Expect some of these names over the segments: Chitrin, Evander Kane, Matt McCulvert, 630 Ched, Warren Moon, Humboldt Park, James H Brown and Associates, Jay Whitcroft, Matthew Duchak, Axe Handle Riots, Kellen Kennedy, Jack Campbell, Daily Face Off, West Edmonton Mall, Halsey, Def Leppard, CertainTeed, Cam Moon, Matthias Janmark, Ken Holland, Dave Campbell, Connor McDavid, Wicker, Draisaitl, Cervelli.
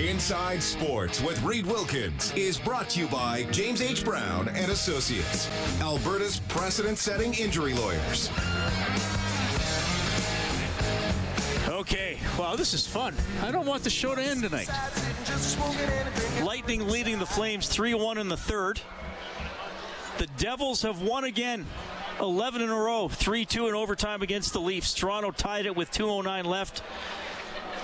Inside Sports with Reed Wilkins is brought to you by James H Brown and Associates, Alberta's precedent-setting injury lawyers. Okay, wow, this is fun. I don't want the show to end tonight. Lightning leading the Flames 3-1 in the third. The Devils have won again, 11 in a row, 3-2 in overtime against the Leafs. Toronto tied it with 2:09 left.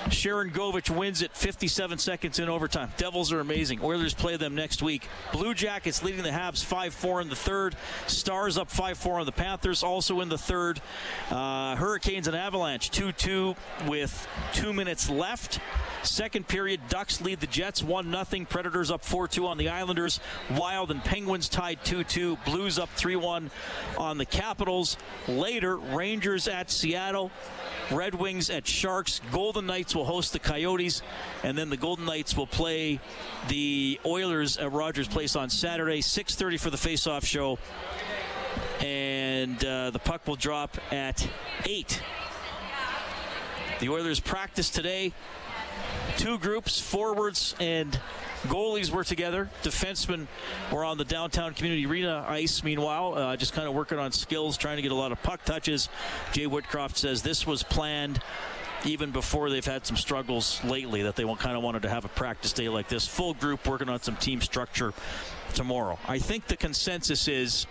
Sharon Govich wins it 57 seconds in overtime. Devils are amazing. Oilers play them next week. Blue Jackets leading the Habs 5-4 in the third. Stars up 5-4 on the Panthers, also in the third. Hurricanes and Avalanche 2-2 with 2 minutes left. Second period, Ducks lead the Jets 1-0. Predators up 4-2 on the Islanders. Wild and Penguins tied 2-2. Blues up 3-1 on the Capitals. Later, Rangers at Seattle. Red Wings at Sharks. Golden Knights will host the Coyotes, and then the Golden Knights will play the Oilers at Rogers Place on Saturday. 6:30 for the face-off show, and the puck will drop at 8. The Oilers practiced today. Two groups, forwards and goalies were together. Defensemen were on the downtown community arena ice, meanwhile, just kind of working on skills, trying to get a lot of puck touches. Jay Whitcroft says this was planned even before they've had some struggles lately, that they kind of wanted to have a practice day like this. Full group working on some team structure tomorrow. I think the consensus is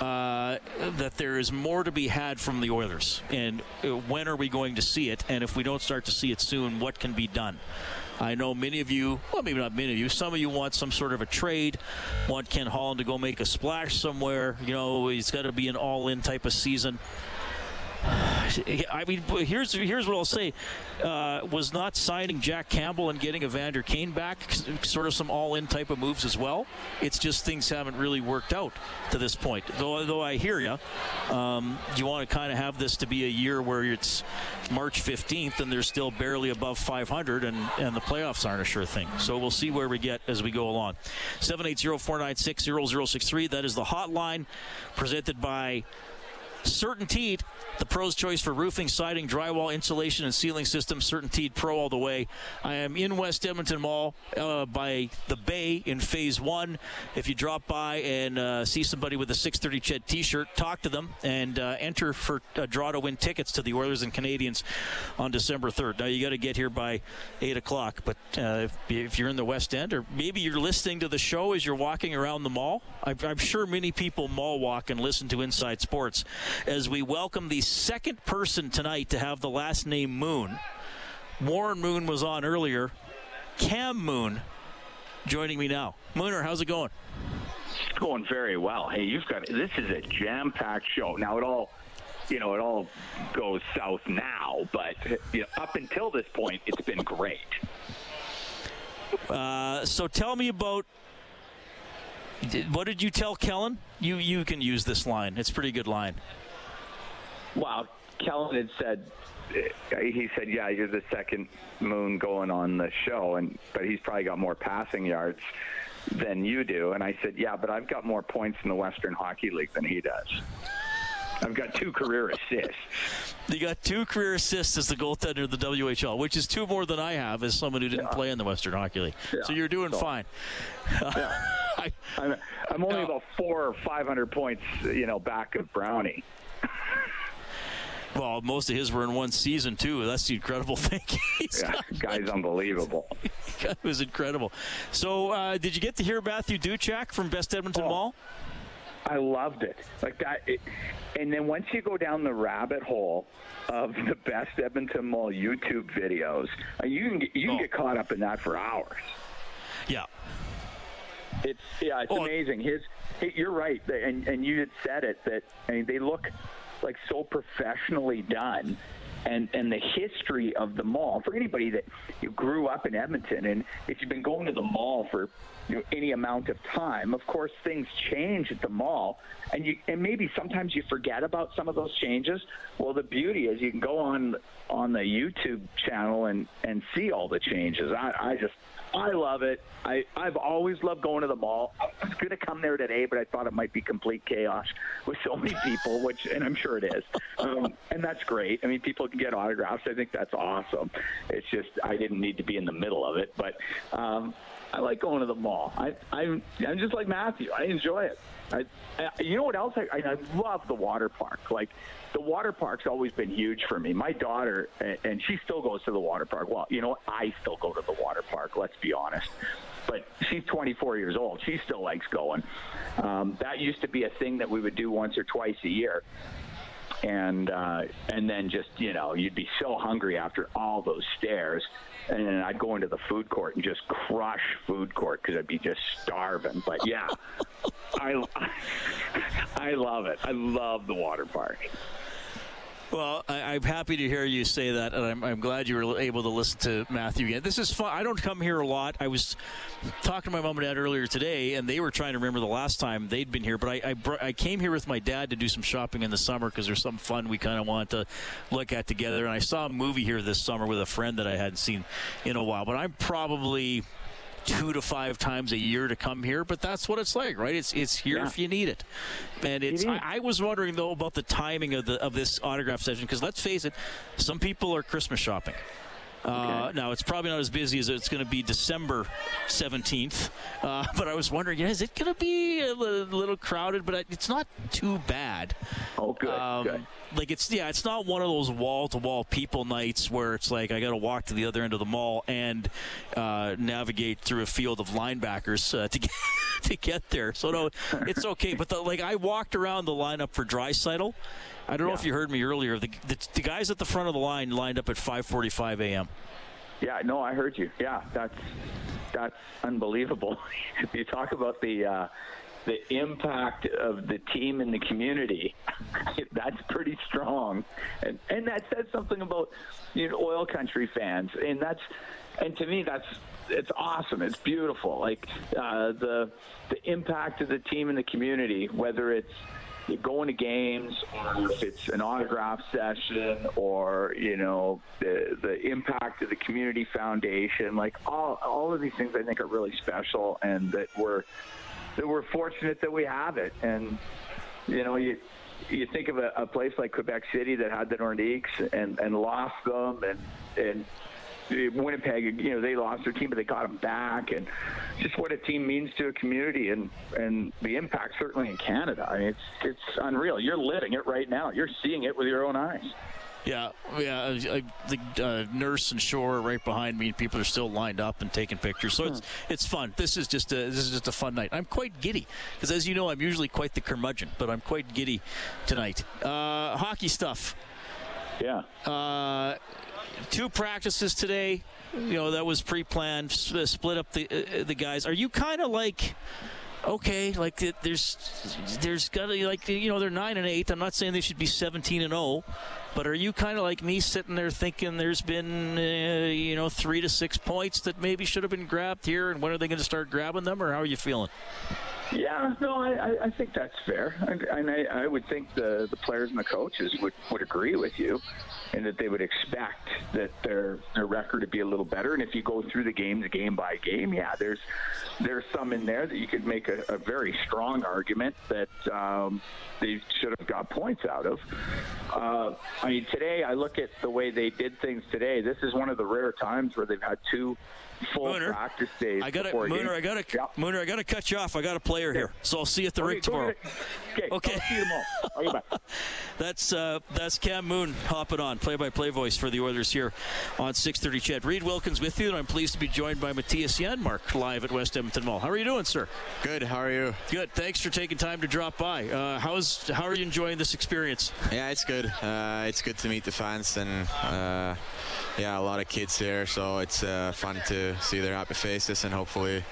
that there is more to be had from the Oilers, and when are we going to see it, and if we don't start to see it soon, what can be done? I know many of you, well, maybe not many of you, some of you want some sort of a trade, want Ken Holland to go make a splash somewhere. You know, he's got to be an all-in type of season. I mean, here's what I'll say. Was not signing Jack Campbell and getting Evander Kane back sort of some all-in type of moves as well? It's just things haven't really worked out to this point. Though I hear you. You want to kind of have this to be a year where it's March 15th and they're still barely above 500 and the playoffs aren't a sure thing. So we'll see where we get as we go along. 780-496-0063. That is the hotline presented by CertainTeed, the pro's choice for roofing, siding, drywall, insulation, and ceiling systems. CertainTeed Pro all the way. I am in West Edmonton Mall by the Bay in Phase 1. If you drop by and see somebody with a 630 Ched t-shirt, talk to them and enter for a draw to win tickets to the Oilers and Canadiens on December 3rd. Now, you got to get here by 8 o'clock, but if you're in the West End, or maybe you're listening to the show as you're walking around the mall, I'm sure many people mall walk and listen to Inside Sports. As we welcome the second person tonight to have the last name Moon. Warren Moon was on earlier. Cam Moon joining me now. Mooner, how's it going? It's going very well. Hey, this is a jam-packed show. Now it all goes south now, but up until this point, it's been great. So tell me about. What did you tell Kellen? You can use this line. It's a pretty good line. Wow. Kellen had said, yeah, you're the second Moon going on the show, but he's probably got more passing yards than you do. And I said, yeah, but I've got more points in the Western Hockey League than he does. I've got 2 career assists. You got 2 career assists as the goaltender of the WHL, which is 2 more than I have as someone who didn't play in the Western Hockey League. Yeah. So you're doing fine. Yeah. I'm only about 400 or 500 points, back of Brownie. Well, most of his were in one season, too. That's the incredible thing. Guy's unbelievable. It was incredible. So did you get to hear Matthew Duchak from West Edmonton Mall? I loved it. And then once you go down the rabbit hole of the best Edmonton Mall YouTube videos, you can get caught up in that for hours. Yeah. It's amazing. You're right, and you had said it. That they look like so professionally done, and the history of the mall. For anybody that you grew up in Edmonton, and if you've been going to the mall for any amount of time, of course things change at the mall, and maybe sometimes you forget about some of those changes. Well, the beauty is you can go on the YouTube channel and see all the changes. I love it. I've always loved going to the mall. I was going to come there today, but I thought it might be complete chaos with so many people, and I'm sure it is. And that's great. I mean, people can get autographs. I think that's awesome. It's just I didn't need to be in the middle of it. But I like going to the mall. I'm just like Matthew. I enjoy it. You know what else? I love the water park. Like, the water park's always been huge for me. My daughter, and she still goes to the water park. Well, you know what? I still go to the water park, let's be honest. But she's 24 years old. She still likes going. That used to be a thing that we would do once or twice a year. And then just, you'd be so hungry after all those stairs. And then I'd go into the food court and just crush food court because I'd be just starving. But, yeah, I love it. I love the water park. Well, I'm happy to hear you say that, and I'm glad you were able to listen to Matthew again. This is fun. I don't come here a lot. I was talking to my mom and dad earlier today, and they were trying to remember the last time they'd been here. But I came here with my dad to do some shopping in the summer because there's some fun we kind of want to look at together. And I saw a movie here this summer with a friend that I hadn't seen in a while. But I'm probably 2 to 5 times a year to come here, but that's what it's like, right? It's here if you need it. And it's I was wondering though about the timing of this autograph session, because let's face it, some people are Christmas shopping. Now, it's probably not as busy as it's going to be December 17th, but I was wondering, is it going to be a little crowded? But it's not too bad. Oh, good, good. Like, it's not one of those wall-to-wall people nights where it's like I got to walk to the other end of the mall and navigate through a field of linebackers to get there. So, no, it's okay. But, I walked around the lineup for Draisaitl. I don't know if you heard me earlier. The guys at the front of the line lined up at 5:45 a.m. Yeah, no, I heard you. Yeah, that's unbelievable. You talk about the impact of the team and the community. That's pretty strong, and that says something about oil country fans. And to me, it's awesome. It's beautiful. Like the impact of the team and the community, whether it's going to games, or if it's an autograph session, or the impact of the community foundation, like all of these things, I think are really special, and that we're fortunate that we have it. And you think of a place like Quebec City that had the Nordiques and lost them, and Winnipeg, they lost their team, but they got them back, and just what a team means to a community, and the impact certainly in Canada. I mean, it's unreal. You're living it right now. You're seeing it with your own eyes. Yeah. The nurse and shore are right behind me, and people are still lined up and taking pictures. So it's fun. This is just a fun night. I'm quite giddy because, as you know, I'm usually quite the curmudgeon, but I'm quite giddy tonight. Hockey stuff. Yeah. 2 practices today, that was pre-planned. Split up the guys. Are you kind of like, okay, like there's gotta they're 9-8. I'm not saying they should be 17-0, but are you kind of like me sitting there thinking there's been 3 to 6 points that maybe should have been grabbed here, and when are they going to start grabbing them, or how are you feeling? Yeah, no, I think that's fair. And I would think the players and the coaches would agree with you, and that they would expect that their record would be a little better. And if you go through the game by game, yeah, there's some in there that you could make a very strong argument that they should have got points out of. Today I look at the way they did things today. This is one of the rare times where they've had 2 full practice days. Mooner, I gotta cut you off. I got a player here, so I'll see you at the rink tomorrow. Okay. I'll see you tomorrow. Okay, bye. That's Cam Moon hopping on, play-by-play voice for the Oilers here on 630 Ched. Reed Wilkins with you, and I'm pleased to be joined by Matthias Janmark live at West Edmonton Mall. How are you doing, sir? Good. How are you? Good. Thanks for taking time to drop by. How are you enjoying this experience? Yeah, it's good. It's good to meet the fans, and a lot of kids here, so it's fun to see their happy faces, and hopefully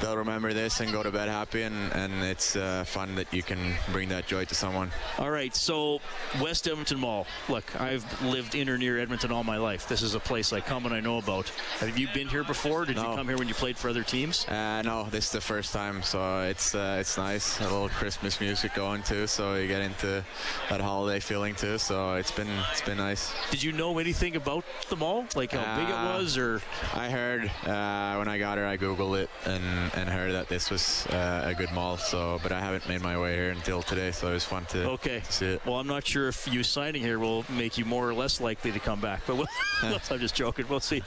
they'll remember this and go to bed happy, and it's fun that you can bring that joy to someone. All right, so West Edmonton Mall. Look, I've lived in or near Edmonton all my life. This is a place I come and I know about. Have you been here before? Did you come here when you played for other teams? No, this is the first time, so it's nice. A little Christmas music going too, so you get into that holiday feeling too. So it's been nice. Did you know anything about the mall, like how big it was, or? I heard when I got here, I googled it and heard that this was a good mall. So, but I haven't made my way here until today, so it was fun to see it. Well, I'm not sure if you signing here will make you more or less likely to come back, but I'm just joking. We'll see.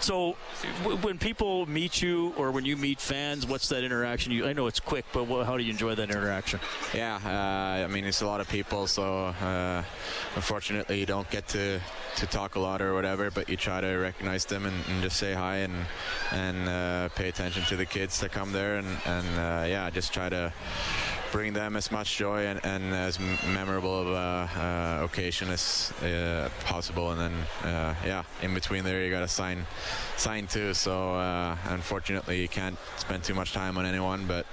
So when people meet you or when you meet fans, what's that interaction? I know it's quick, but how do you enjoy that interaction? Yeah, I mean, it's a lot of people, so unfortunately you don't get to talk a lot or whatever, but you try to recognize them and just say hi and pay attention to the kids that come there and just try to bring them as much joy and as memorable of occasion as possible, and then in between there you gotta sign too, so unfortunately you can't spend too much time on anyone, but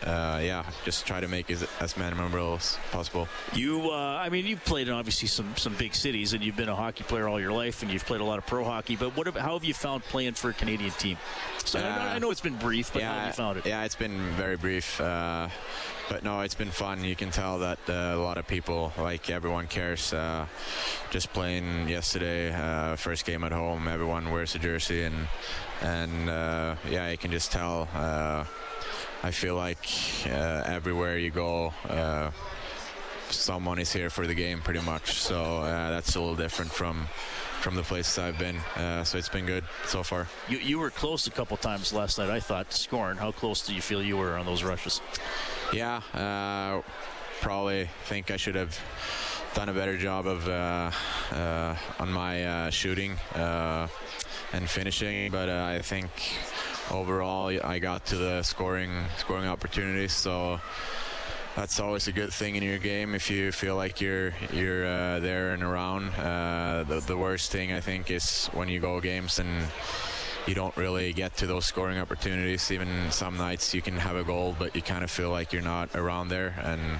just try to make it as memorable as possible. You've played in obviously some big cities, and you've been a hockey player all your life, and you've played a lot of pro hockey, but how have you found playing for a Canadian team? So I know it's been brief, but how have you found it? Yeah, it's been very brief, but no, it's been fun. You can tell that a lot of people, like everyone cares. Just playing yesterday, first game at home, everyone wears a jersey, and you can just tell. I feel like everywhere you go, someone is here for the game pretty much. So that's a little different from the places I've been, so it's been good so far. You were close a couple times last night, I thought, scoring. How close do you feel you were on those rushes? Yeah, probably think I should have done a better job of on my shooting and finishing, but I think overall I got to the scoring opportunities, so that's always a good thing in your game if you feel like you're there and around. The worst thing, I think, is when you go games and you don't really get to those scoring opportunities. Even some nights you can have a goal, but you kind of feel like you're not around there. And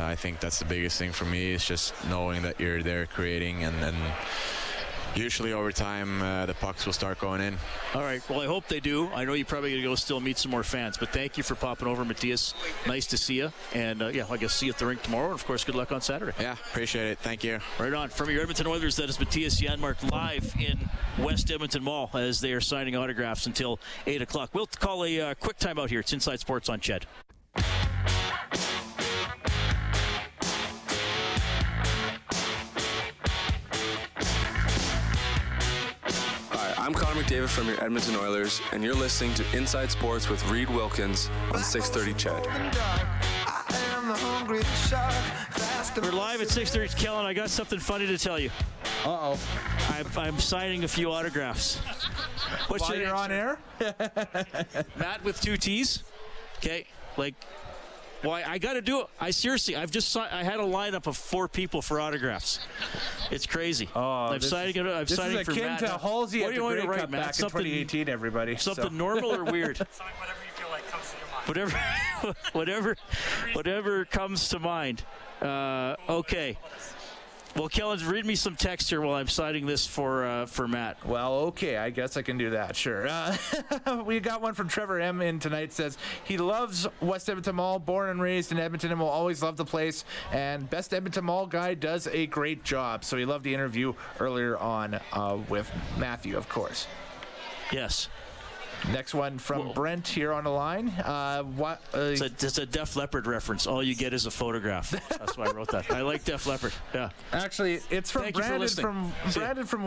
I think that's the biggest thing for me, is just knowing that you're there creating, and then usually over time the pucks will start going in. All right, well, I hope they do. I know you're probably going to go still meet some more fans, but thank you for popping over, Matthias. Nice to see you, and I guess see you at the rink tomorrow, and of course good luck on Saturday. Yeah, appreciate it. Thank you. Right on. From your Edmonton Oilers, that is Matthias Janmark live in West Edmonton Mall as they are signing autographs until 8 o'clock. We'll call a quick timeout here. It's Inside Sports on Ched. I'm Connor McDavid from your Edmonton Oilers, and you're listening to Inside Sports with Reed Wilkins on 630 Ched. We're live at 630. Kellen, I got something funny to tell you. Uh-oh. I'm signing a few autographs. What's while you're on air? Matt with two T's. Okay, like... Why I got to do it. I had a lineup of four people for autographs. It's crazy. I'm signing for Matt. This is akin to Halsey at the Grey Cup back in 2018, everybody. Something normal or weird? Sign whatever you feel like comes to your mind. Whatever comes to mind. Okay. Well, Kellen, read me some text here while I'm signing this for Matt. Well, okay, I guess I can do that, sure. We got one from Trevor M. in tonight, says he loves West Edmonton Mall, born and raised in Edmonton, and will always love the place, and Best Edmonton Mall guy does a great job. So he loved the interview earlier on with Matthew, of course. Yes. Next one from Brent here on the line. It's a Def Leppard reference. All you get is a photograph. That's why I wrote that. I like Def Leppard. Yeah. Actually, it's from Brandon from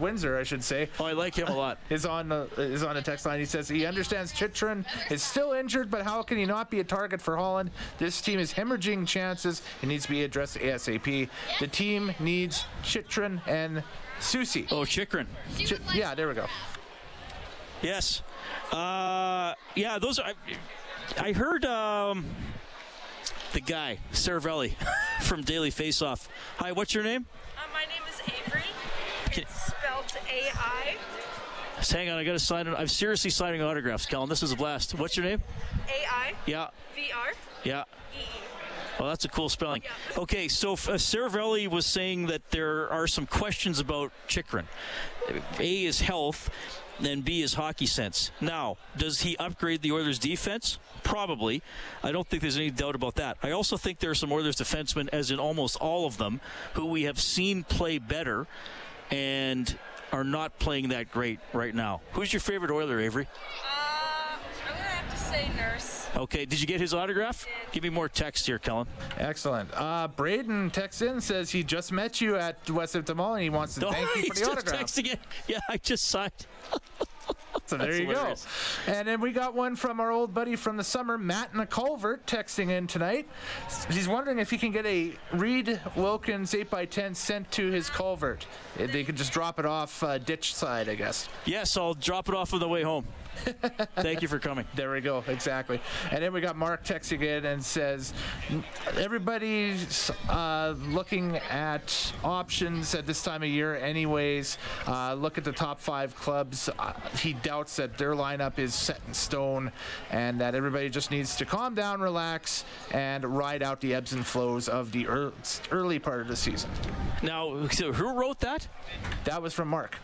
Windsor, I should say. Oh, I like him a lot. Is on a text line. He says he understands Chitrin is still injured, but how can he not be a target for Holland? This team is hemorrhaging chances. It needs to be addressed ASAP. The team needs Chitrin and Susie. Oh, Chitrin. Yeah, there we go. Yes. Those are... I heard the guy, Cervelli, from Daily Face Off. Hi, what's your name? My name is Avery. It's spelled A-I. Hang on, I got to sign it. I'm seriously signing autographs, Kellen. This is a blast. What's your name? A-I. Yeah. V-R. Yeah. E-E. Well, that's a cool spelling. Yeah. Okay, so Cervelli was saying that there are some questions about Chitrin. A is health, and B is hockey sense. Now, does he upgrade the Oilers' defense? Probably. I don't think there's any doubt about that. I also think there are some Oilers defensemen, as in almost all of them, who we have seen play better and are not playing that great right now. Who's your favorite Oiler, Avery? I'm going to have to say Nurse. Okay, did you get his autograph? Give me more text here, Kellen. Excellent. Braden texts in, says he just met you at West Edmonton Mall and he wants to thank you for the autograph. Texting it. Yeah, I just signed. So there you hilarious. Go. And then we got one from our old buddy from the summer, Matt McCulvert, texting in tonight. He's wondering if he can get a Reed Wilkins 8x10 sent to his culvert. They could just drop it off ditch side, I guess. Yes, I'll drop it off on the way home. Thank you for coming. There we go, exactly. And then we got Mark texting in and says, everybody's looking at options at this time of year anyways. Look at the top five clubs. He doubts that their lineup is set in stone and that everybody just needs to calm down, relax, and ride out the ebbs and flows of the early part of the season. Now, so who wrote that? That was from Mark.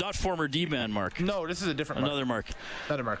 Not former D-man Mark. No, this is a different Mark. Another Mark.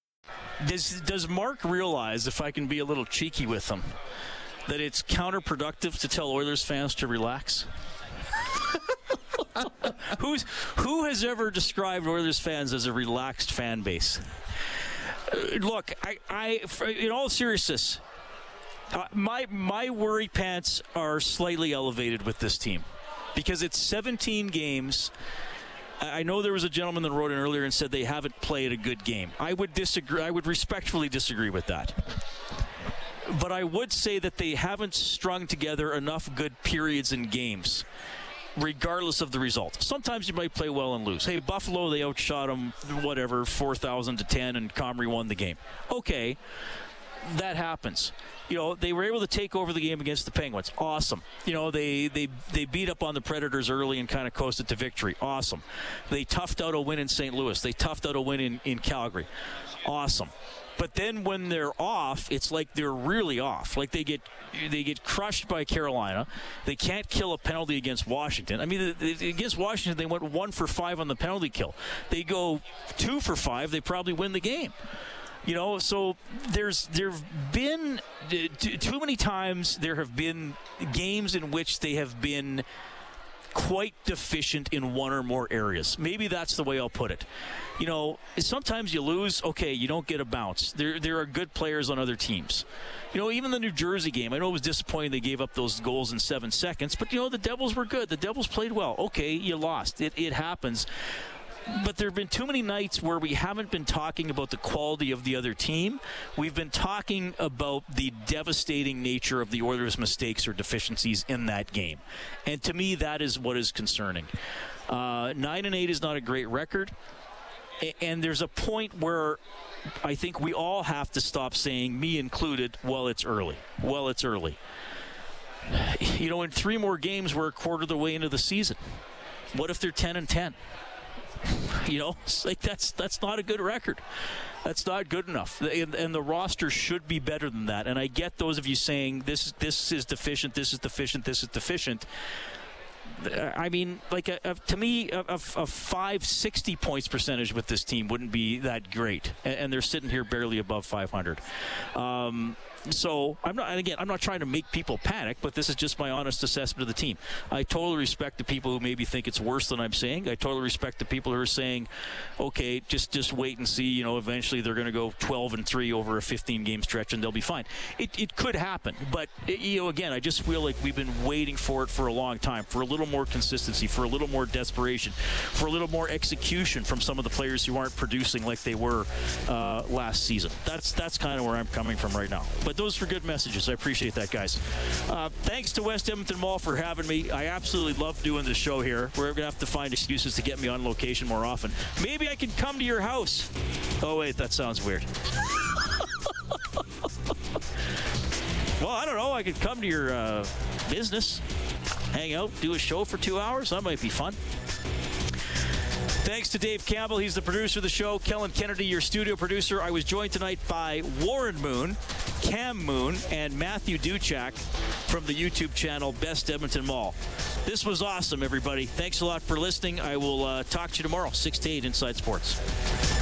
Does Mark realize, if I can be a little cheeky with him, that it's counterproductive to tell Oilers fans to relax? Who has ever described Oilers fans as a relaxed fan base? Look, I in all seriousness, my worry pants are slightly elevated with this team because it's 17 games. I know there was a gentleman that wrote in earlier and said they haven't played a good game. I would disagree. I would respectfully disagree with that. But I would say that they haven't strung together enough good periods in games, regardless of the result. Sometimes you might play well and lose. Hey, Buffalo, they outshot them, whatever, 4,000-10, and Comrie won the game. Okay, that happens. You know, they were able to take over the game against the Penguins. Awesome. You know, they beat up on the Predators early and kind of coasted to victory. Awesome. They toughed out a win in St. Louis. They toughed out a win in Calgary. Awesome. But then when they're off, it's like they're really off. Like they get crushed by Carolina. They can't kill a penalty against Washington. I mean, against Washington, they went 1-for-5 on the penalty kill. They go 2-for-5. They probably win the game. You know, so there've been too many times there have been games in which they have been quite deficient in one or more areas. Maybe that's the way I'll put it. You know, sometimes you lose, okay, you don't get a bounce. There are good players on other teams. You know, even the New Jersey game, I know it was disappointing they gave up those goals in 7 seconds, but, you know, the Devils were good. The Devils played well. Okay, you lost. It happens. But there have been too many nights where we haven't been talking about the quality of the other team. We've been talking about the devastating nature of the Oilers' mistakes or deficiencies in that game. And to me, that is what is concerning. 9-8 is not a great record. And there's a point where I think we all have to stop saying, me included, well, it's early. Well, it's early. You know, in 3 more games, we're a quarter of the way into the season. What if they're 10-10? You know, it's like that's not a good record. That's not good enough. And the roster should be better than that. And I get those of you saying this is deficient, this is deficient, this is deficient. I mean, like to me, a 560 points percentage with this team wouldn't be that great. And they're sitting here barely above .500. So I'm not trying to make people panic, but this is just my honest assessment of the team. I totally respect the people who maybe think it's worse than I'm saying. I totally respect the people who are saying, okay, just wait and see, you know, eventually they're going to go 12-3 over a 15-game stretch and they'll be fine. It could happen, but again, I just feel like we've been waiting for it for a long time, for a little more consistency, for a little more desperation, for a little more execution from some of the players who aren't producing like they were last season. That's kind of where I'm coming from right now. But those were good messages. I appreciate that, guys. Thanks to West Edmonton Mall for having me. I absolutely love doing this show here. We're going to have to find excuses to get me on location more often. Maybe I can come to your house. Oh, wait, that sounds weird. Well, I don't know. I could come to your business, hang out, do a show for 2 hours. That might be fun. Thanks to Dave Campbell. He's the producer of the show. Kellen Kennedy, your studio producer. I was joined tonight by Warren Moon, Cam Moon, and Matthew Duchak from the YouTube channel Best Edmonton Mall. This was awesome, everybody. Thanks a lot for listening. I will talk to you tomorrow, 6 to 8, Inside Sports.